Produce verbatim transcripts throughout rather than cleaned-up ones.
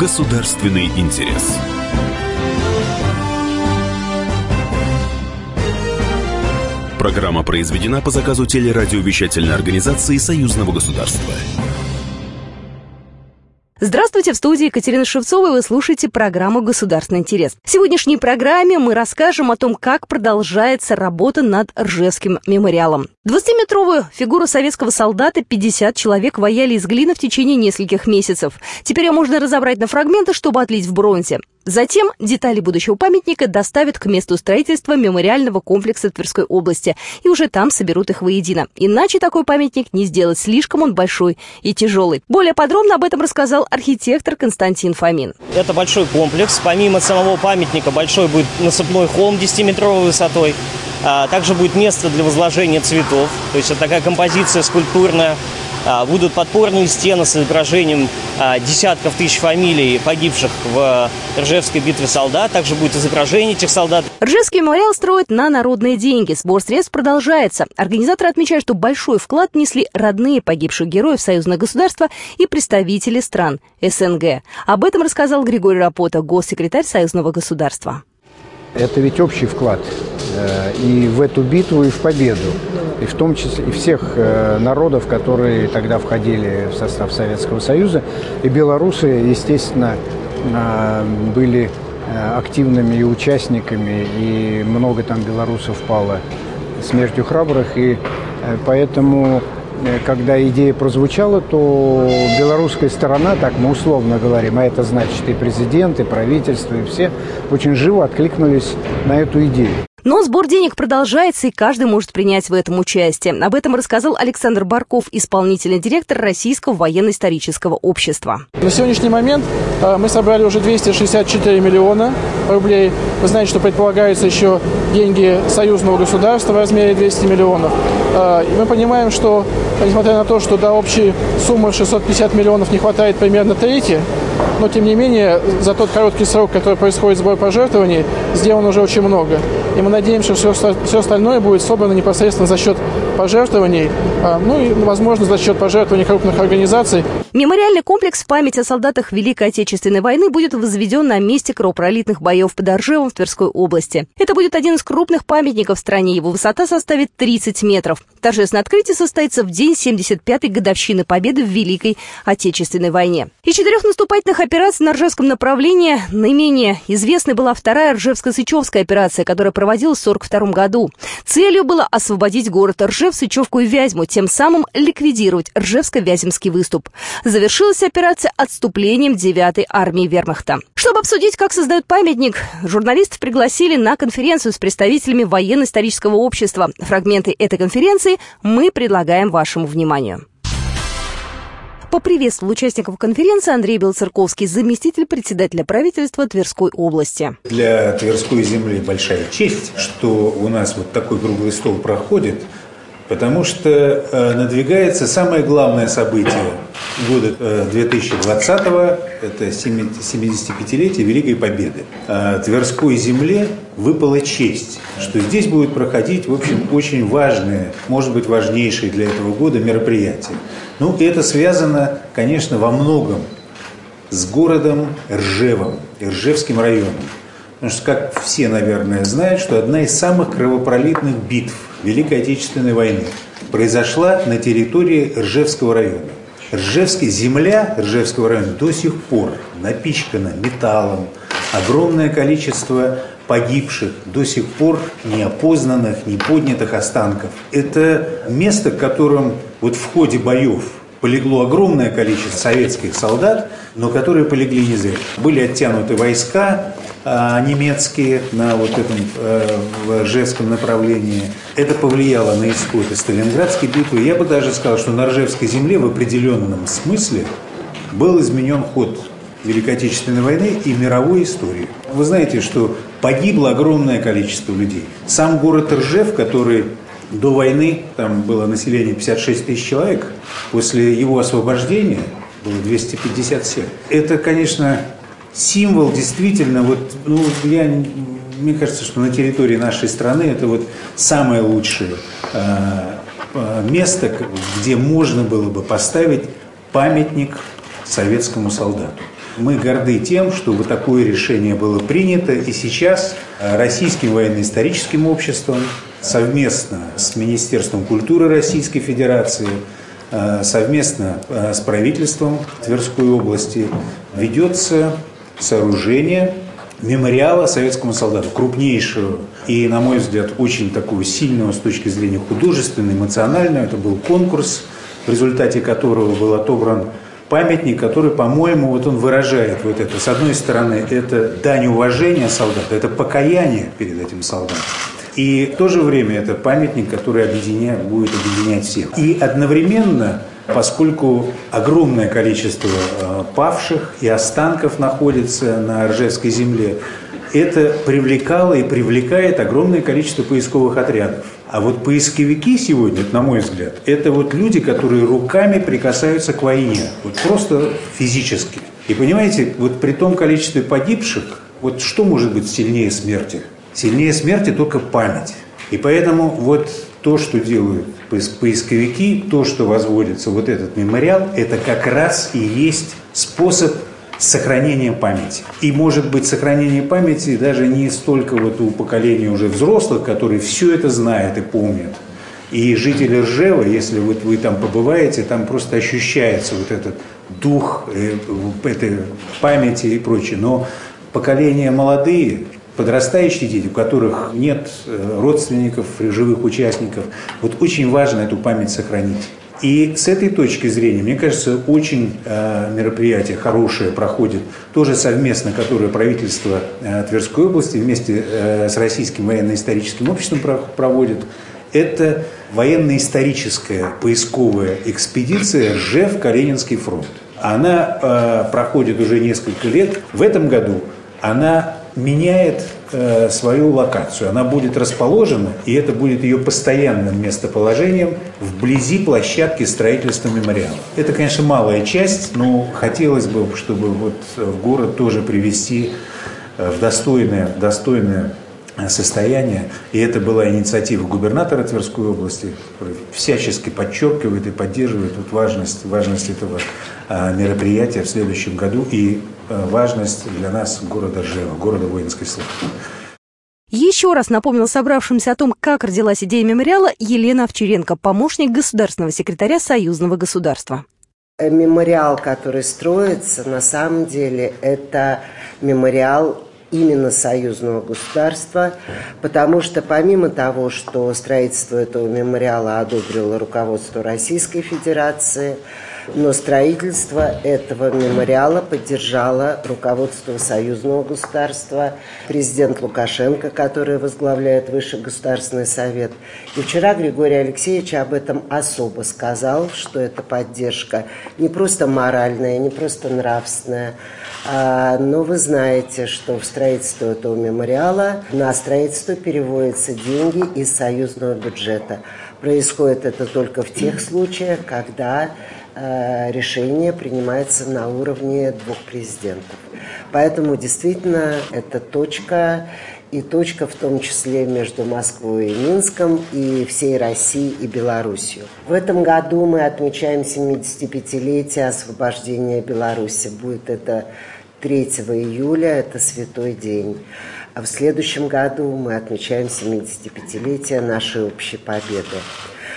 Государственный интерес. Программа произведена по заказу телерадиовещательной организации Союзного государства. Здравствуйте, в студии Екатерина Шевцова, и вы слушаете программу «Государственный интерес». В сегодняшней программе мы расскажем о том, как продолжается работа над Ржевским мемориалом. двадцатиметровую фигуру советского солдата пятьдесят человек ваяли из глины в течение нескольких месяцев. Теперь ее можно разобрать на фрагменты, чтобы отлить в бронзе. Затем детали будущего памятника доставят к месту строительства мемориального комплекса Тверской области, и уже там соберут их воедино. Иначе такой памятник не сделать, слишком он большой и тяжелый. Более подробно об этом рассказал архитектор Константин Фомин. Это большой комплекс. Помимо самого памятника большой будет насыпной холм десятиметровой высотой. Также будет место для возложения цветов. То есть это такая композиция скульптурная. Будут подпорные стены с изображением десятков тысяч фамилий погибших в Ржевской битве солдат. Также будет изображение этих солдат. Ржевский мемориал строят на народные деньги. Сбор средств продолжается. Организаторы отмечают, что большой вклад внесли родные погибших героев Союзного государства и представители стран эс эн гэ. Об этом рассказал Григорий Рапота, госсекретарь Союзного государства. Это ведь общий вклад и в эту битву, и в победу, и в том числе и всех народов, которые тогда входили в состав Советского Союза. И белорусы, естественно, были активными и участниками, и много там белорусов пало смертью храбрых. И поэтому, когда идея прозвучала, то белорусская сторона, так мы условно говорим, а это значит и президент, и правительство, и все, очень живо откликнулись на эту идею. Но сбор денег продолжается, и каждый может принять в этом участие. Об этом рассказал Александр Барков, исполнительный директор Российского военно-исторического общества. На сегодняшний момент мы собрали уже двести шестьдесят четыре миллиона рублей. Вы знаете, что предполагаются еще деньги союзного государства в размере двухсот миллионов. И мы понимаем, что, несмотря на то, что до общей суммы шестисот пятидесяти миллионов не хватает примерно трети, но, тем не менее, за тот короткий срок, который происходит сбор пожертвований, сделано уже очень много. И мы надеемся, что все, все остальное будет собрано непосредственно за счет пожертвований, ну и, возможно, за счет пожертвований крупных организаций. Мемориальный комплекс в память о солдатах Великой Отечественной войны будет возведен на месте кровопролитных боев под Ржевом в Тверской области. Это будет один из крупных памятников в стране. Его высота составит тридцать метров. Торжественное открытие состоится в день семьдесят пятой годовщины победы в Великой Отечественной войне. Из четырех наступательных операций на Ржевском направлении наименее известной была вторая Ржевско-Сычевская операция, которая проводилась в сорок втором году. Целью было освободить город Ржев, Сычевку и Вязьму, тем самым ликвидировать Ржевско-Вяземский выступ. Завершилась операция отступлением девятой армии вермахта. Чтобы обсудить, как создают памятник, журналистов пригласили на конференцию с представителями военно-исторического общества. Фрагменты этой конференции мы предлагаем вашему вниманию. Поприветствовал участников конференции Андрей Белоцерковский, заместитель председателя правительства Тверской области. Для Тверской земли большая честь, что у нас вот такой круглый стол проходит, потому что надвигается самое главное событие года две тысячи двадцатого, это семидесятипятилетие Великой Победы. Тверской земле выпала честь, что здесь будут проходить, в общем, очень важные, может быть, важнейшие для этого года мероприятия. Ну, и это связано, конечно, во многом с городом Ржевом, Ржевским районом. Потому что, как все, наверное, знают, что одна из самых кровопролитных битв Великой Отечественной войны произошла на территории Ржевского района. Ржевская земля Ржевского района до сих пор напичкана металлом. Огромное количество погибших, до сих пор неопознанных, неподнятых останков. Это место, которым вот в ходе боев полегло огромное количество советских солдат, но которые полегли не зря. Были оттянуты войска э, немецкие на вот этом э, Ржевском направлении. Это повлияло на исход из Сталинградской битвы. Я бы даже сказал, что на Ржевской земле в определенном смысле был изменен ход Великой Отечественной войны и мировой истории. Вы знаете, что погибло огромное количество людей. Сам город Ржев, который... До войны там было население пятьдесят шесть тысяч человек, после его освобождения было двести пятьдесят семь. Это, конечно, символ действительно, вот, ну, я, мне кажется, что на территории нашей страны это вот самое лучшее э, место, где можно было бы поставить памятник советскому солдату. Мы горды тем, что вот такое решение было принято, и сейчас Российским военно-историческим обществом совместно с Министерством культуры Российской Федерации, совместно с правительством Тверской области ведется сооружение мемориала советскому солдату, крупнейшего и, на мой взгляд, очень такого сильного с точки зрения художественной, эмоционального. Это был конкурс, в результате которого был отобран памятник, который, по-моему, вот он выражает вот это. С одной стороны, это дань уважения солдата, это покаяние перед этим солдатом. И в то же время это памятник, который объединяет, будет объединять всех. И одновременно, поскольку огромное количество павших и останков находится на Ржевской земле, это привлекало и привлекает огромное количество поисковых отрядов. А вот поисковики сегодня, на мой взгляд, это вот люди, которые руками прикасаются к войне, вот просто физически. И понимаете, вот при том количестве погибших, вот что может быть сильнее смерти? Сильнее смерти только память. И поэтому вот то, что делают поисковики, то, что возводится вот этот мемориал, это как раз и есть способ сохранения памяти. И, может быть, сохранение памяти даже не столько вот у поколения уже взрослых, которые все это знают и помнят. И жители Ржева, если вот вы там побываете, там просто ощущается вот этот дух этой памяти и прочее. Но поколения молодые, подрастающие дети, у которых нет родственников, живых участников, вот очень важно эту память сохранить. И с этой точки зрения, мне кажется, очень мероприятие хорошее проходит, тоже совместно, которое правительство Тверской области вместе с Российским военно-историческим обществом проводит. Это военно-историческая поисковая экспедиция «Ржев-Калининский фронт». Она проходит уже несколько лет. В этом году она меняет э, свою локацию. Она будет расположена, и это будет ее постоянным местоположением вблизи площадки строительства мемориала. Это, конечно, малая часть, но хотелось бы, чтобы вот в город тоже привести в достойное, достойное состояние. И это была инициатива губернатора Тверской области, который всячески подчеркивает и поддерживает вот важность, важность этого э, мероприятия в следующем году и важность для нас города Ржева, города воинской славы. Еще раз напомнил собравшимся о том, как родилась идея мемориала, Елена Овчаренко, помощник государственного секретаря Союзного государства. Мемориал, который строится, на самом деле, это мемориал именно Союзного государства, потому что помимо того, что строительство этого мемориала одобрило руководство Российской Федерации, но строительство этого мемориала поддержало руководство Союзного государства, президент Лукашенко, который возглавляет Высший Государственный совет. И вчера Григорий Алексеевич об этом особо сказал, что эта поддержка не просто моральная, не просто нравственная, но вы знаете, что в строительство этого мемориала на строительство переводятся деньги из союзного бюджета. Происходит это только в тех случаях, когда решение принимается на уровне двух президентов. Поэтому действительно это точка, и точка в том числе между Москвой и Минском, и всей Россией и Белоруссией. В этом году мы отмечаем семидесятипятилетие освобождения Беларуси. Будет это третьего июля, это святой день. А в следующем году мы отмечаем семидесятипятилетие нашей общей победы.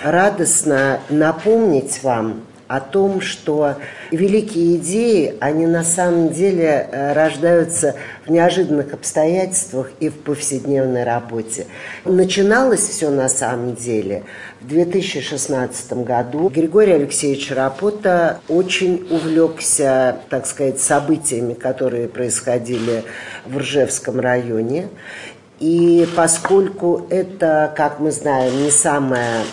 Радостно напомнить вам о том, что великие идеи, они на самом деле рождаются в неожиданных обстоятельствах и в повседневной работе. Начиналось все на самом деле в две тысячи шестнадцатом году. Григорий Алексеевич Рапота очень увлекся, так сказать, событиями, которые происходили в Ржевском районе. И поскольку это, как мы знаем, не самая,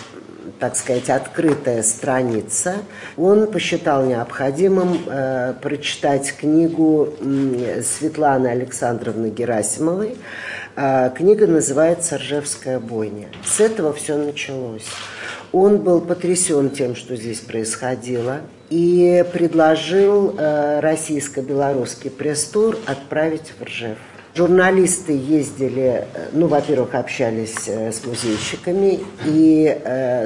так сказать, открытая страница, он посчитал необходимым э, прочитать книгу э, Светланы Александровны Герасимовой. Э, книга называется «Ржевская бойня». С этого все началось. Он был потрясен тем, что здесь происходило, и предложил э, российско-белорусский пресс-тур отправить в Ржев. Журналисты ездили, ну, во-первых, общались с музейщиками и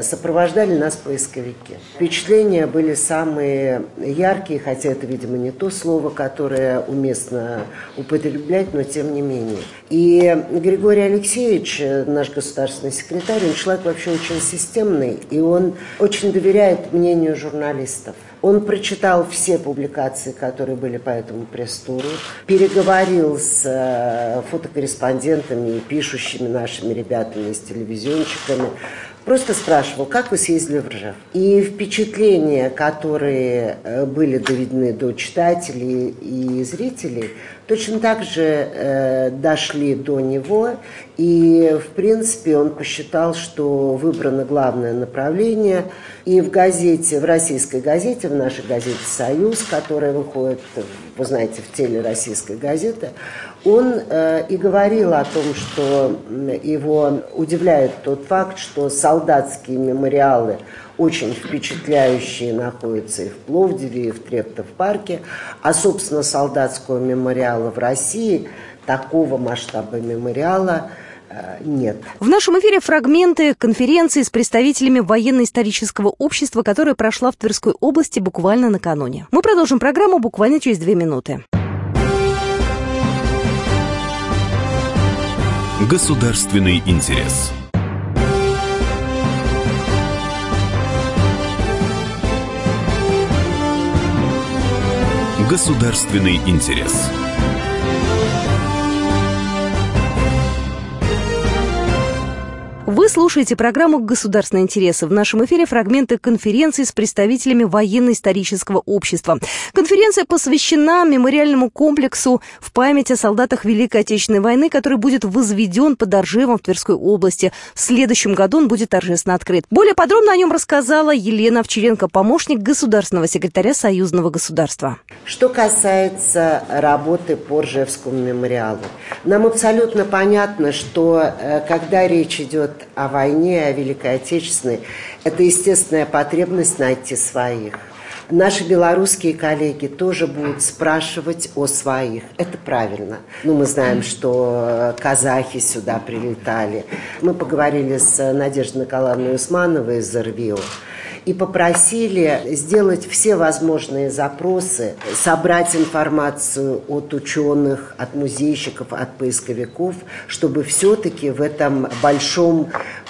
сопровождали нас поисковики. Впечатления были самые яркие, хотя это, видимо, не то слово, которое уместно употреблять, но тем не менее. И Григорий Алексеевич, наш государственный секретарь, он человек вообще очень системный, и он очень доверяет мнению журналистов. Он прочитал все публикации, которые были по этому пресс-туру, переговорил с фотокорреспондентами и пишущими нашими ребятами, с телевизионщиками. Просто спрашивал, как вы съездили в Ржев. И впечатления, которые были доведены до читателей и зрителей, точно так же э, дошли до него. И, в принципе, он посчитал, что выбрано главное направление. И в газете, в российской газете, в нашей газете «Союз», которая выходит, вы знаете, в теле «Российская газета», он э, и говорил о том, что его удивляет тот факт, что солдатские мемориалы очень впечатляющие находятся и в Пловдиве, и в Трептов-парке, а, собственно, солдатского мемориала в России, такого масштаба мемориала, нет. В нашем эфире фрагменты конференции с представителями военно-исторического общества, которая прошла в Тверской области буквально накануне. Мы продолжим программу буквально через две минуты. Государственный интерес. Государственный интерес. Вы слушаете программу «Государственные интересы». В нашем эфире фрагменты конференции с представителями военно-исторического общества. Конференция посвящена мемориальному комплексу в память о солдатах Великой Отечественной войны, который будет возведен под Ржевом в Тверской области. В следующем году он будет торжественно открыт. Более подробно о нем рассказала Елена Овчаренко, помощник государственного секретаря Союзного государства. Что касается работы по Ржевскому мемориалу, нам абсолютно понятно, что когда речь идет о войне, о Великой Отечественной, это естественная потребность найти своих. Наши белорусские коллеги тоже будут спрашивать о своих. Это правильно. Ну, мы знаем, что казахи сюда прилетали. Мы поговорили с Надеждой Николаевной Усмановой из РВИО и попросили сделать все возможные запросы, собрать информацию от ученых, от музейщиков, от поисковиков, чтобы все-таки в этом большом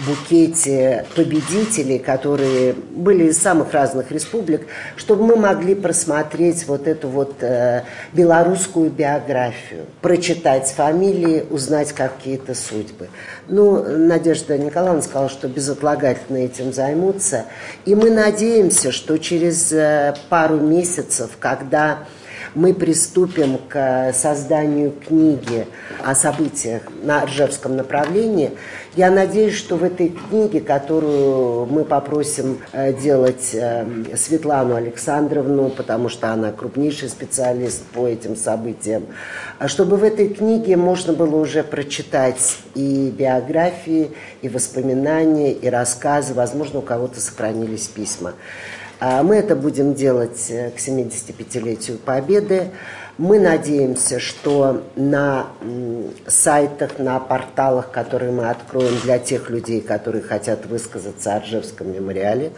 букете победителей, которые были из самых разных республик, чтобы мы могли просмотреть вот эту вот э, белорусскую биографию, прочитать фамилии, узнать какие-то судьбы. Ну, Надежда Николаевна сказала, что безотлагательно этим займутся, и мы Мы надеемся, что через пару месяцев, когда мы приступим к созданию книги о событиях на Ржевском направлении, я надеюсь, что в этой книге, которую мы попросим делать Светлану Александровну, потому что она крупнейший специалист по этим событиям, чтобы в этой книге можно было уже прочитать и биографии, и воспоминания, и рассказы, возможно, у кого-то сохранились письма. Мы это будем делать к семидесятипятилетию Победы. Мы надеемся, что на сайтах, на порталах, которые мы откроем для тех людей, которые хотят высказаться о Ржевском мемориале,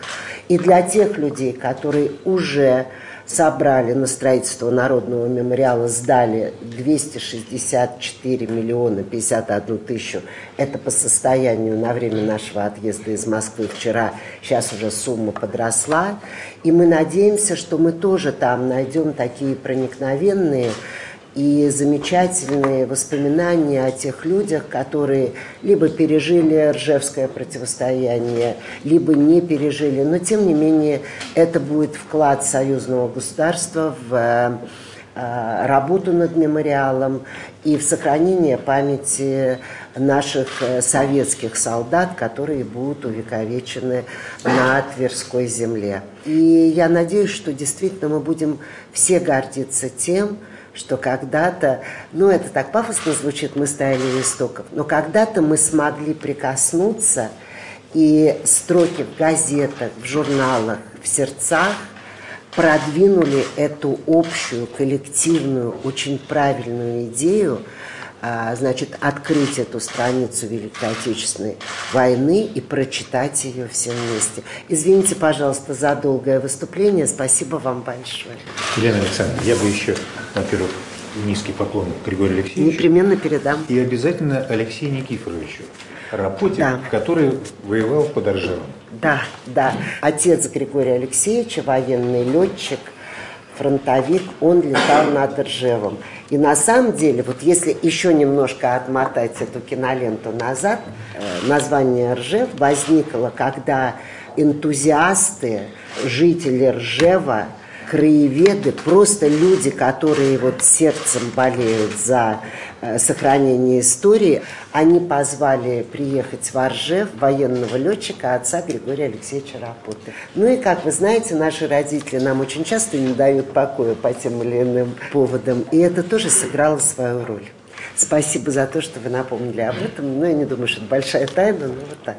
и для тех людей, которые уже собрали на строительство Народного мемориала, сдали двести шестьдесят четыре миллиона пятьдесят одну тысячу. Это по состоянию на время нашего отъезда из Москвы вчера. Сейчас уже сумма подросла. И мы надеемся, что мы тоже там найдем такие проникновенные и замечательные воспоминания о тех людях, которые либо пережили Ржевское противостояние, либо не пережили. Но, тем не менее, это будет вклад Союзного государства в работу над мемориалом и в сохранение памяти наших советских солдат, которые будут увековечены на Тверской земле. И я надеюсь, что действительно мы будем все гордиться тем, что когда-то, ну это так пафосно звучит, мы стояли у истоков, но когда-то мы смогли прикоснуться, и строки в газетах, в журналах, в сердцах продвинули эту общую, коллективную, очень правильную идею значит, открыть эту страницу Великой Отечественной войны и прочитать ее все вместе. Извините, пожалуйста, за долгое выступление. Спасибо вам большое. Елена Александровна, я бы еще, во-первых, низкий поклон Григорию Алексеевичу. Непременно передам. И обязательно Алексею Никифоровичу Рапоте, да, который воевал под Ржевом. Да, да. Отец Григория Алексеевича, военный летчик, фронтовик, он летал над Ржевом. И на самом деле, вот если еще немножко отмотать эту киноленту назад, название Ржев возникло, когда энтузиасты, жители Ржева, краеведы, просто люди, которые вот сердцем болеют за сохранение истории, они позвали приехать во Ржев военного летчика отца Григория Алексеевича Рапоты. Ну и, как вы знаете, наши родители нам очень часто не дают покоя по тем или иным поводам, и это тоже сыграло свою роль. Спасибо за то, что вы напомнили об этом. Ну, я не думаю, что это большая тайна, но вот так.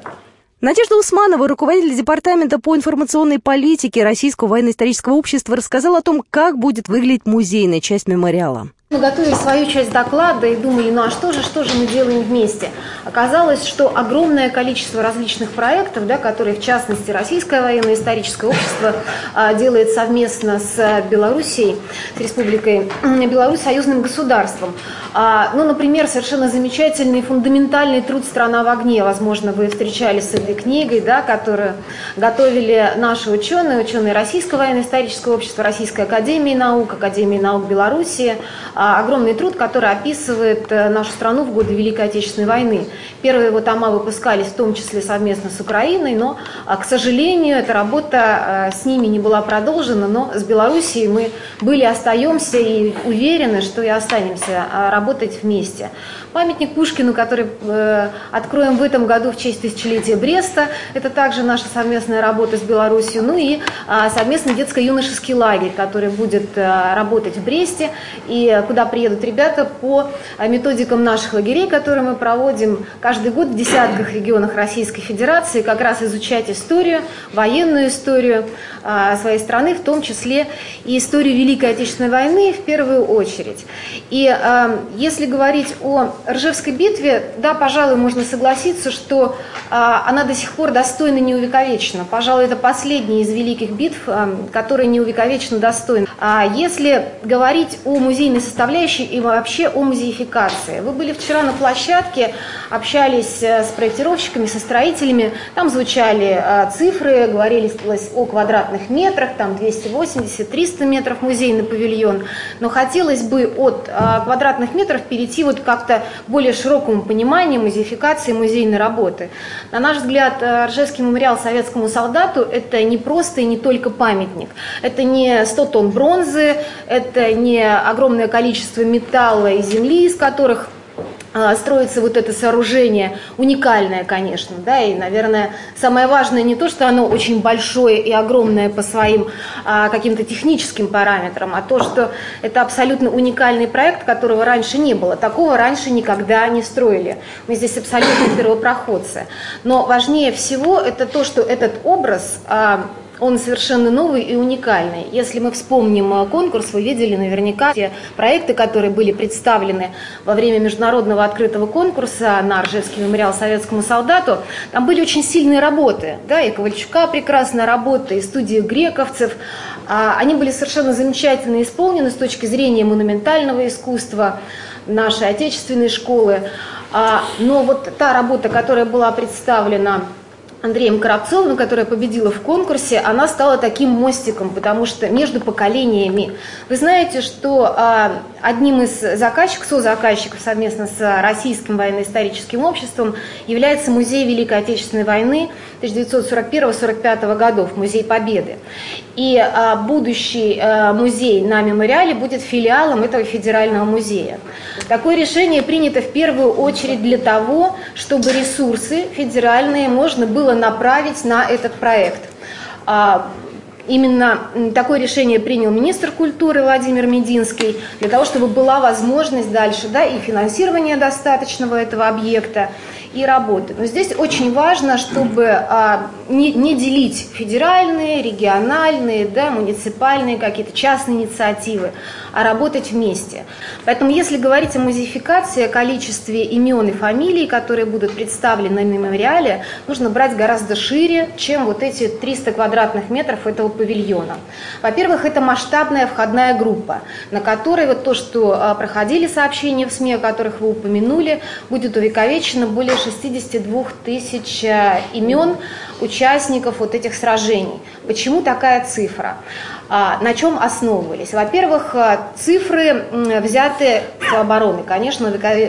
Надежда Усманова, руководитель департамента по информационной политике Российского военно-исторического общества, рассказала о том, как будет выглядеть музейная часть мемориала. Мы готовили свою часть доклада и думали, ну а что же, что же мы делаем вместе? Оказалось, что огромное количество различных проектов, да, которые, в частности, Российское военно-историческое общество а, делает совместно с Белоруссией, с Республикой Беларусь, союзным государством. А, ну, например, совершенно замечательный фундаментальный труд «Страна в огне». Возможно, вы встречались с этой книгой, да, которую готовили наши ученые, ученые Российского военно-исторического общества, Российской академии наук, Академии наук Беларуси. Огромный труд, который описывает нашу страну в годы Великой Отечественной войны. Первые его тома выпускались в том числе совместно с Украиной, но, к сожалению, эта работа с ними не была продолжена, но с Белоруссией мы были, остаемся и уверены, что и останемся работать вместе. Памятник Пушкину, который откроем в этом году в честь тысячелетия Бреста, это также наша совместная работа с Белоруссией, ну и совместный детско-юношеский лагерь, который будет работать в Бресте, и куда приедут ребята по методикам наших лагерей, которые мы проводим каждый год в десятках регионах Российской Федерации, как раз изучать историю, военную историю своей страны, в том числе и историю Великой Отечественной войны в первую очередь. И если говорить о Ржевской битве, да, пожалуй, можно согласиться, что она до сих пор достойна не увековечена. Пожалуй, это последняя из великих битв, которая не увековечена достойна. Если говорить о музейной составляющей и вообще о музеификации. Вы были вчера на площадке, общались с проектировщиками, со строителями, там звучали цифры, говорилось о квадратных метрах, там двести восемьдесят - триста метров музейный павильон, но хотелось бы от квадратных метров перейти вот как-то к более широкому пониманию музеификации музейной работы. На наш взгляд, Ржевский мемориал советскому солдату – это не просто и не только памятник, это не сто тонн бронзы, это не огромное количество количество металла и земли, из которых строится вот это сооружение, уникальное, конечно, да, и, наверное, самое важное не то, что оно очень большое и огромное по своим а, каким-то техническим параметрам, а то, что это абсолютно уникальный проект, которого раньше не было, такого раньше никогда не строили. Мы здесь абсолютно первопроходцы. Но важнее всего это то, что этот образ... А, Он совершенно новый и уникальный. Если мы вспомним конкурс, вы видели наверняка те проекты, которые были представлены во время международного открытого конкурса на Ржевский мемориал советскому солдату. Там были очень сильные работы, да, и Ковальчука прекрасная работа, и студии Грековцев. Они были совершенно замечательно исполнены с точки зрения монументального искусства нашей отечественной школы. Но вот та работа, которая была представлена Андреем Коропцовым, которая победила в конкурсе, она стала таким мостиком, потому что между поколениями. Вы знаете, что а, одним из заказчиков, созаказчиков совместно с Российским военно-историческим обществом является музей Великой Отечественной войны тысяча девятьсот сорок первого - сорок пятого годов, музей Победы. И а, будущий а, музей на мемориале будет филиалом этого федерального музея. Такое решение принято в первую очередь для того, чтобы ресурсы федеральные можно было направить на этот проект. Именно такое решение принял министр культуры Владимир Мединский, для того, чтобы была возможность дальше, да, и финансирования достаточного этого объекта, и работы. Но здесь очень важно, чтобы а, не, не делить федеральные, региональные, да, муниципальные, какие-то частные инициативы, а работать вместе. Поэтому, если говорить о музеификации, о количестве имен и фамилий, которые будут представлены на мемориале, нужно брать гораздо шире, чем вот эти триста квадратных метров этого павильона. Во-первых, это масштабная входная группа, на которой вот то, что проходили сообщения в СМИ, о которых вы упомянули, будет увековечено более шестидесяти двух тысяч имен участников вот этих сражений. Почему такая цифра? На чем основывались? Во-первых, цифры взяты с обороны. Конечно,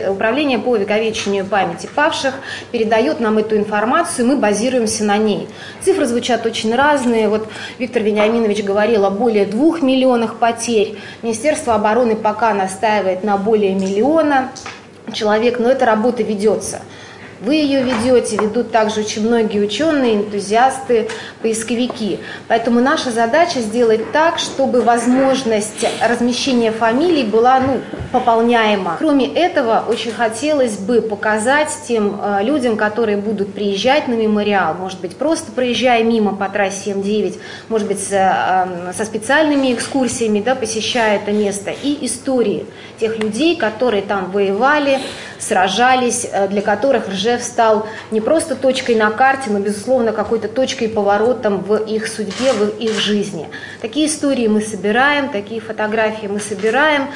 Управление по увековечению памяти павших передает нам эту информацию, мы базируемся на ней. Цифры звучат очень разные. Вот Виктор Вениаминович говорил о более двух миллионах потерь. Министерство обороны пока настаивает на более миллиона человек, но эта работа ведется. Вы ее ведете, ведут также очень многие ученые, энтузиасты, поисковики. Поэтому наша задача сделать так, чтобы возможность размещения фамилий была, ну, пополняема. Кроме этого, очень хотелось бы показать тем э, людям, которые будут приезжать на мемориал, может быть, просто проезжая мимо по трассе М девять, может быть, с, э, со специальными экскурсиями, да, посещая это место, и истории тех людей, которые там воевали, сражались, для которых Ржев стал не просто точкой на карте, но, безусловно, какой-то точкой и поворотом в их судьбе, в их жизни. Такие истории мы собираем, такие фотографии мы собираем.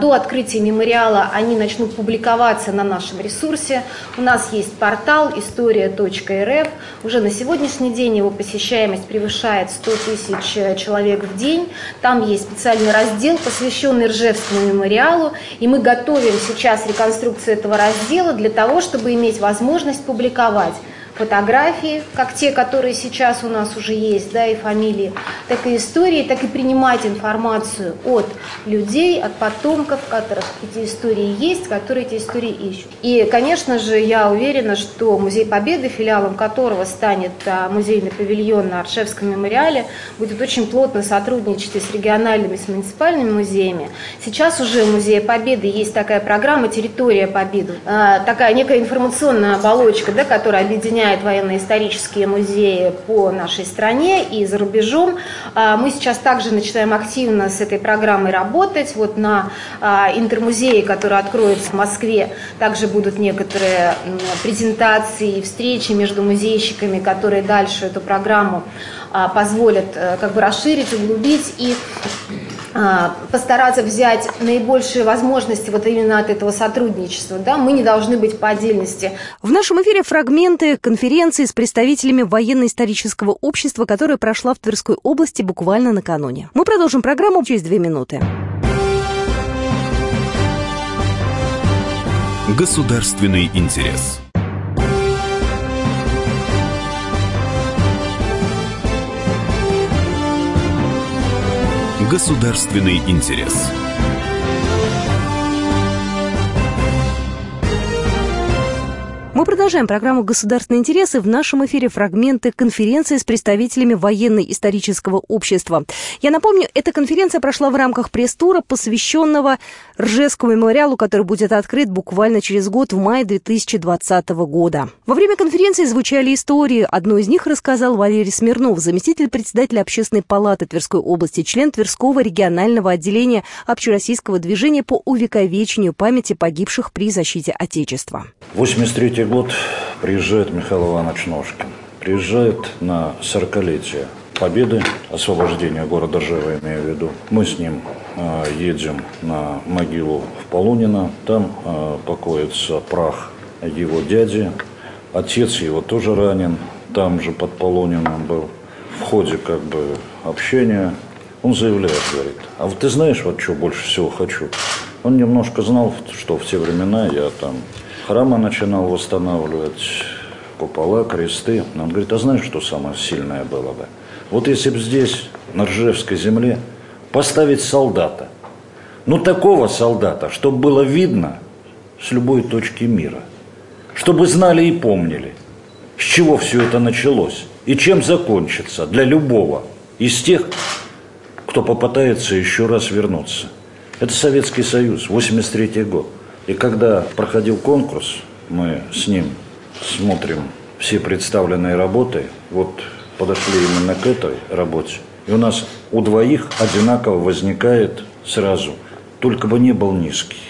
До открытия мемориала они начнут публиковаться на нашем ресурсе. У нас есть портал история точка эр эф. Уже на сегодняшний день его посещаемость превышает сто тысяч человек в день. Там есть специальный раздел, посвященный Ржевскому мемориалу. И мы готовим сейчас реконструкцию этого раздела для того, чтобы иметь возможность публиковать фотографии, как те, которые сейчас у нас уже есть, да, и фамилии, так и истории, так и принимать информацию от людей, от потомков, которых эти истории есть, которые эти истории ищут. И, конечно же, я уверена, что Музей Победы, филиалом которого станет музейный павильон на Ржевском мемориале, будет очень плотно сотрудничать и с региональными, с муниципальными музеями. Сейчас уже у Музея Победы есть такая программа «Территория Победы», такая некая информационная оболочка, да, которая объединяет военно-исторические музеи по нашей стране и за рубежом. Мы сейчас также начинаем активно с этой программой работать. Вот на интермузее, который откроется в Москве, также будут некоторые презентации и встречи между музейщиками, которые дальше эту программу позволят как бы расширить, углубить и постараться взять наибольшие возможности вот именно от этого сотрудничества. Да? Мы не должны быть по отдельности. В нашем эфире фрагменты конференции с представителями военно-исторического общества, которая прошла в Тверской области буквально накануне. Мы продолжим программу через две минуты. Государственный интерес. Государственный интерес. Мы продолжаем программу «Государственные интересы». В нашем эфире фрагменты конференции с представителями военно-исторического общества. Я напомню, эта конференция прошла в рамках пресс-тура, посвященного Ржевскому мемориалу, который будет открыт буквально через год, в мае две тысячи двадцатого года. Во время конференции звучали истории. Одну из них рассказал Валерий Смирнов, заместитель председателя Общественной палаты Тверской области, член Тверского регионального отделения общероссийского движения по увековечению памяти погибших при защите Отечества. восемьдесят третий год приезжает Михаил Иванович Ножкин. Приезжает на сорокалетие Победы, освобождения города Ржева, имею в виду. Мы с ним э, едем на могилу в Полунина. Там э, покоится прах его дяди. Отец его тоже ранен. Там же под Полунином был. В ходе как бы общения он заявляет, говорит: а вот ты знаешь, вот что больше всего хочу? Он немножко знал, что в те времена я там храмы начинал восстанавливать, купола, кресты. Он говорит: а знаешь, что самое сильное было бы? Вот если бы здесь, на Ржевской земле, поставить солдата. Ну, такого солдата, чтобы было видно с любой точки мира. Чтобы знали и помнили, с чего все это началось и чем закончится для любого из тех, кто попытается еще раз вернуться. Это Советский Союз, восемьдесят третий год. И когда проходил конкурс, мы с ним смотрим все представленные работы, вот подошли именно к этой работе, и у нас у двоих одинаково возникает сразу: только бы не был низкий,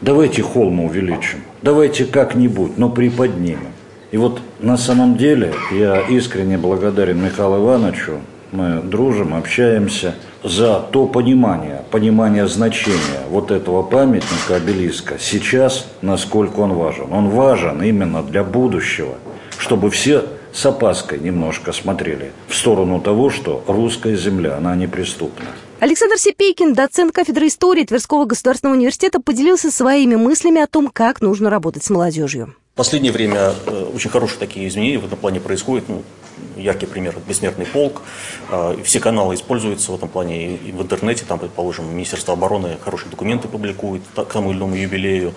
давайте холм увеличим, давайте как-нибудь, но приподнимем. И вот на самом деле я искренне благодарен Михаилу Ивановичу, мы дружим, общаемся, за то понимание, понимание значения вот этого памятника, обелиска, сейчас, насколько он важен. Он важен именно для будущего, чтобы все с опаской немножко смотрели в сторону того, что русская земля, она неприступна. Александр Сепейкин, доцент кафедры истории Тверского государственного университета, поделился своими мыслями о том, как нужно работать с молодежью. В последнее время очень хорошие такие изменения в этом плане происходят. Ну, яркий пример – «Бессмертный полк». Все каналы используются в этом плане и в интернете. Там, предположим, Министерство обороны хорошие документы публикует к тому или иному юбилею.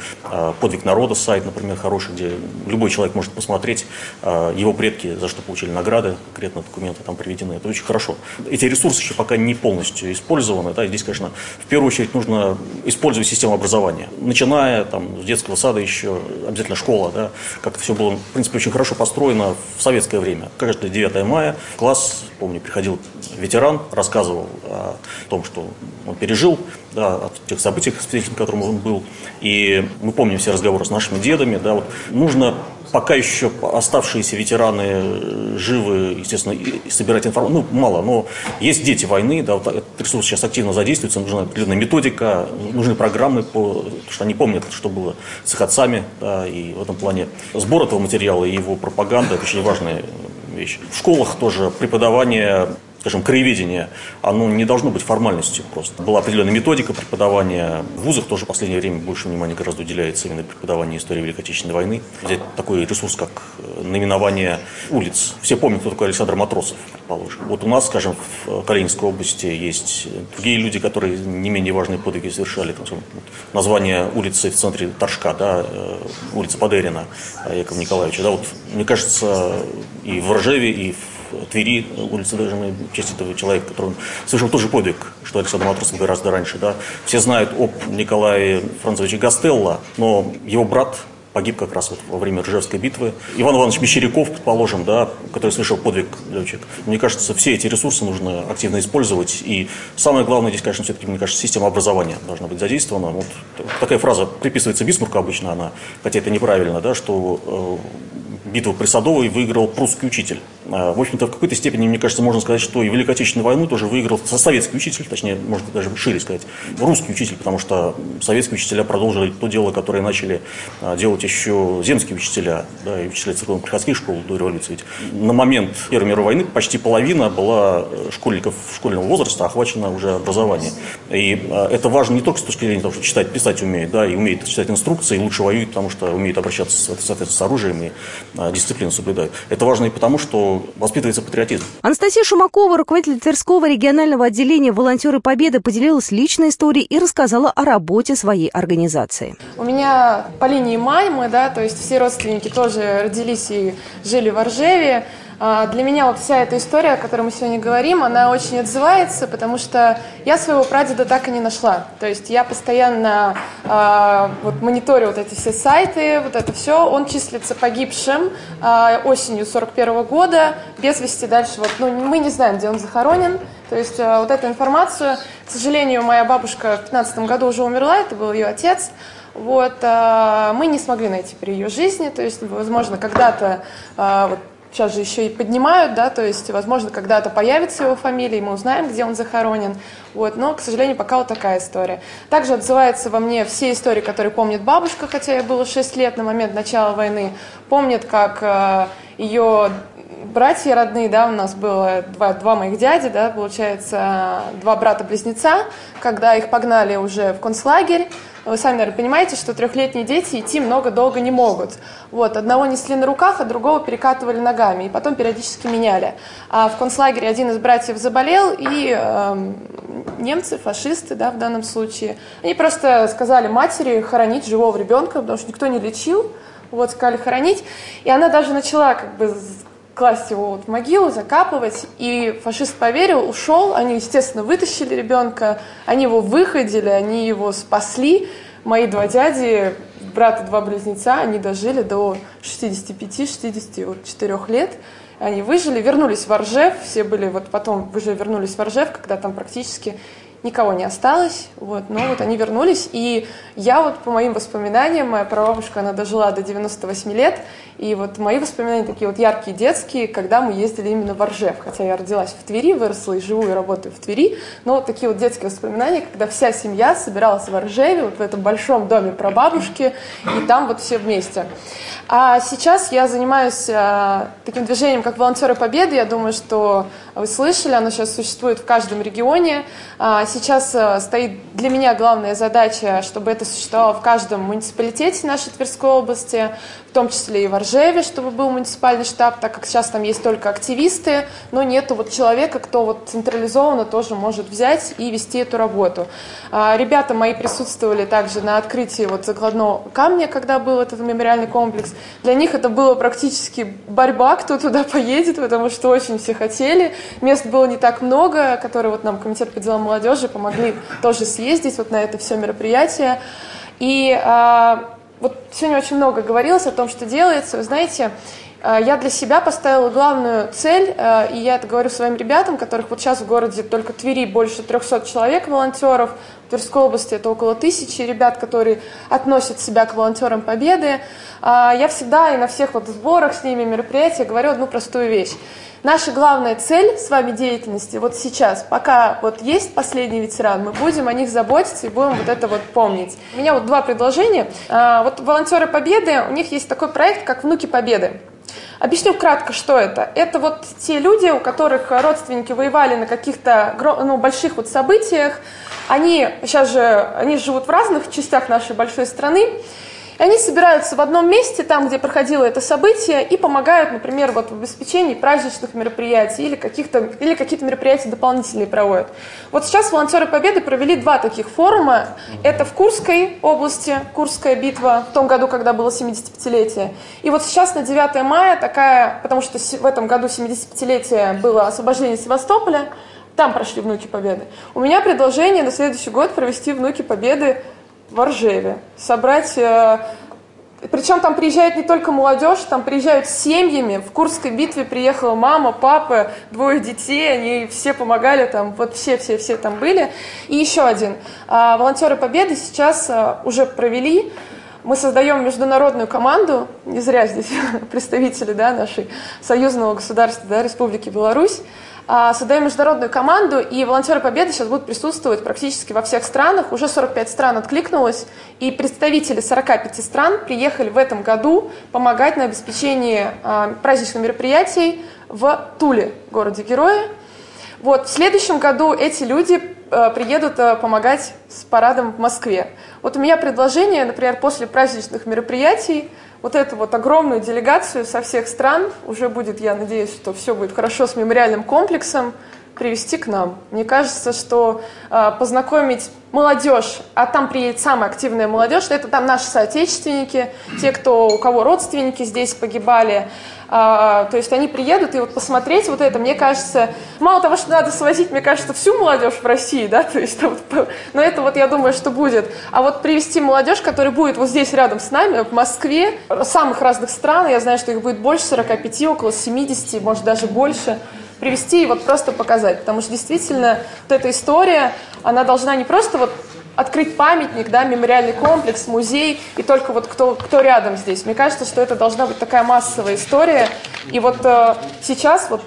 «Подвиг народа» сайт, например, хороший, где любой человек может посмотреть. Его предки за что получили награды, конкретно документы там приведены. Это очень хорошо. Эти ресурсы еще пока не полностью использованы. Да, и здесь, конечно, в первую очередь нужно использовать систему образования. Начиная там, с детского сада еще, обязательно школа, да, как все было, в принципе, очень хорошо построено в советское время. Каждое девятое мая в класс, помню, приходил ветеран, рассказывал о том, что он пережил, да, о тех событиях, свидетелем которым он был. И мы помним все разговоры с нашими дедами. Да, вот. Нужно, пока еще оставшиеся ветераны живы, естественно, и собирать информацию. Ну, мало, но есть дети войны, да, вот этот ресурс сейчас активно задействуется, нужна определенная методика, нужны программы, по, потому что они помнят, что было с их отцами, да, и в этом плане сбор этого материала и его пропаганда – это очень важная вещь. В школах тоже преподавание, скажем, краеведение, оно не должно быть формальностью просто. Была определенная методика преподавания. В вузах тоже в последнее время больше внимания гораздо уделяется именно преподаванию истории Великой Отечественной войны. Взять такой ресурс, как наименование улиц. Все помнят, кто такой Александр Матросов, предположим. Вот у нас, скажем, в Калининской области есть другие люди, которые не менее важные подвиги совершали. Там, название улицы в центре Торжка, да, улица Подерина Якова Николаевича. Да, вот, мне кажется, и в Ржеве, и в Твери, улица Дежина, честь этого человека, который совершил тот же подвиг, что Александр Матросов гораздо раньше. Да? Все знают об Николае Францевиче Гастелло, но его брат погиб как раз вот во время Ржевской битвы. Иван Иванович Мещеряков, предположим, да, который совершил подвиг летчик. Мне кажется, все эти ресурсы нужно активно использовать. И самое главное здесь, конечно, все-таки, мне кажется, система образования должна быть задействована. Вот такая фраза приписывается Бисмарку обычно, она, хотя это неправильно, да, что битву при Садовой выиграл прусский учитель. В общем-то, в какой-то степени, мне кажется, можно сказать, что и Великой Отечественную войну тоже выиграл советский учитель, точнее, можно даже шире сказать, русский учитель, потому что советские учителя продолжили то дело, которое начали делать еще земские учителя, да, и учителя церковно-приходских школ до революции. Ведь на момент Первой мировой войны почти половина была школьников школьного возраста охвачена уже образованием. И это важно не только с точки зрения того, что читать, писать умеет, да, и умеет читать инструкции, и лучше воюет, потому что умеет обращаться, соответственно, с оружием и дисциплину соблюдают. Это важно и потому, что воспитывается патриотизм. Анастасия Шумакова, руководитель Тверского регионального отделения «Волонтеры Победы», поделилась личной историей и рассказала о работе своей организации. У меня по линии мамы, да, то есть все родственники тоже родились и жили во Ржеве. Для меня вот вся эта история, о которой мы сегодня говорим, она очень отзывается, потому что я своего прадеда так и не нашла. То есть я постоянно э, вот, мониторю вот эти все сайты, вот это все. Он числится погибшим э, осенью сорок первого года, без вести дальше. Вот, ну, мы не знаем, где он захоронен. То есть э, вот эту информацию, к сожалению, моя бабушка в пятнадцатом году уже умерла, это был ее отец. Вот, э, мы не смогли найти при ее жизни, то есть, возможно, когда-то... Э, вот, сейчас же еще и поднимают, да, то есть, возможно, когда-то появится его фамилия, и мы узнаем, где он захоронен. Вот, но, к сожалению, пока вот такая история. Также отзываются во мне все истории, которые помнит бабушка, хотя ей было шесть лет на момент начала войны. Помнит, как э, ее братья родные, да, у нас было два, два моих дяди, да, получается, два брата-близнеца, когда их погнали уже в концлагерь. Вы сами, наверное, понимаете, что трехлетние дети идти много-долго не могут. Вот, одного несли на руках, а другого перекатывали ногами, и потом периодически меняли. А в концлагере один из братьев заболел, и э, немцы, фашисты, да, в данном случае, они просто сказали матери хоронить живого ребенка, потому что никто не лечил, вот, сказали хоронить. И она даже начала, как бы, класть его вот в могилу, закапывать, и фашист поверил, ушел, они, естественно, вытащили ребенка, они его выходили, они его спасли, мои два дяди брат и два близнеца, они дожили до шестидесяти пяти — шестидесяти четырёх лет. Они выжили, вернулись в Ржев, все были, вот потом уже вернулись в Ржев, когда там практически никого не осталось, вот, но вот они вернулись, и я вот, по моим воспоминаниям, моя прабабушка, она дожила до девяноста восьми лет, и вот мои воспоминания такие вот яркие, детские, когда мы ездили именно в Ржев, хотя я родилась в Твери, выросла и живу, и работаю в Твери, но вот такие вот детские воспоминания, когда вся семья собиралась в Ржеве, вот в этом большом доме прабабушки, и там вот все вместе. А сейчас я занимаюсь а, таким движением, как «Волонтеры Победы», я думаю, что вы слышали, оно сейчас существует в каждом регионе. а, Сейчас стоит для меня главная задача, чтобы это существовало в каждом муниципалитете нашей Тверской области, в том числе и в Ржеве, чтобы был муниципальный штаб, так как сейчас там есть только активисты, но нет вот человека, кто вот централизованно тоже может взять и вести эту работу. Ребята мои присутствовали также на открытии вот закладного камня, когда был этот мемориальный комплекс. Для них это было практически борьба, кто туда поедет, потому что очень все хотели. Мест было не так много, которые вот нам комитет по делам молодежи помогли тоже съездить вот на это все мероприятие. И а, вот сегодня очень много говорилось о том, что делается. Вы знаете, я для себя поставила главную цель, и я это говорю своим ребятам, которых вот сейчас в городе только Твери больше трёхсот человек волонтеров, в Тверской области это около тысячи ребят, которые относят себя к волонтерам Победы. Я всегда и на всех вот сборах с ними, мероприятиях говорю одну простую вещь. Наша главная цель с вами деятельности вот сейчас, пока вот есть последний ветеран, мы будем о них заботиться и будем вот это вот помнить. У меня вот два предложения. Вот волонтеры Победы, у них есть такой проект, как «Внуки Победы». Объясню кратко, что это. Это вот те люди, у которых родственники воевали на каких-то ну, больших вот событиях. Они сейчас же они живут в разных частях нашей большой страны. И они собираются в одном месте, там, где проходило это событие, и помогают, например, вот в обеспечении праздничных мероприятий или, каких-то, или какие-то мероприятия дополнительные проводят. Вот сейчас волонтеры Победы провели два таких форума. Это в Курской области, Курская битва, в том году, когда было семидесятипятилетие. И вот сейчас на девятое мая такая, потому что в этом году семидесятипятилетие было освобождение Севастополя, там прошли «Внуки Победы». У меня предложение на следующий год провести «Внуки Победы» в Ржеве, собрать, причем там приезжает не только молодежь, там приезжают с семьями, в Курской битве приехала мама, папа, двое детей, они все помогали, там вот все-все-все там были. И еще один, волонтеры Победы сейчас уже провели, мы создаем международную команду, не зря здесь представители да, нашей союзного государства, да, Республики Беларусь, создаем международную команду, и волонтеры Победы сейчас будут присутствовать практически во всех странах. Уже сорок пять стран откликнулось, и представители сорока пяти стран приехали в этом году помогать на обеспечении праздничных мероприятий в Туле, городе Героя. Вот, в следующем году эти люди приедут помогать с парадом в Москве. Вот у меня предложение, например, после праздничных мероприятий вот эту вот огромную делегацию со всех стран, уже будет, я надеюсь, что все будет хорошо с мемориальным комплексом, привести к нам. Мне кажется, что э, познакомить молодежь, а там приедет самая активная молодежь, это там наши соотечественники, те, кто, у кого родственники здесь погибали, э, то есть они приедут, и вот посмотреть вот это, мне кажется, мало того, что надо свозить, мне кажется, всю молодежь в России, да, то есть, вот, но это вот я думаю, что будет. А вот привести молодежь, которая будет вот здесь рядом с нами, в Москве, самых разных стран, я знаю, что их будет больше сорока пяти, около семидесяти, может даже больше, привести и вот просто показать, потому что действительно вот эта история, она должна не просто вот открыть памятник, да, мемориальный комплекс, музей, и только вот кто, кто рядом здесь. Мне кажется, что это должна быть такая массовая история, и вот э, сейчас вот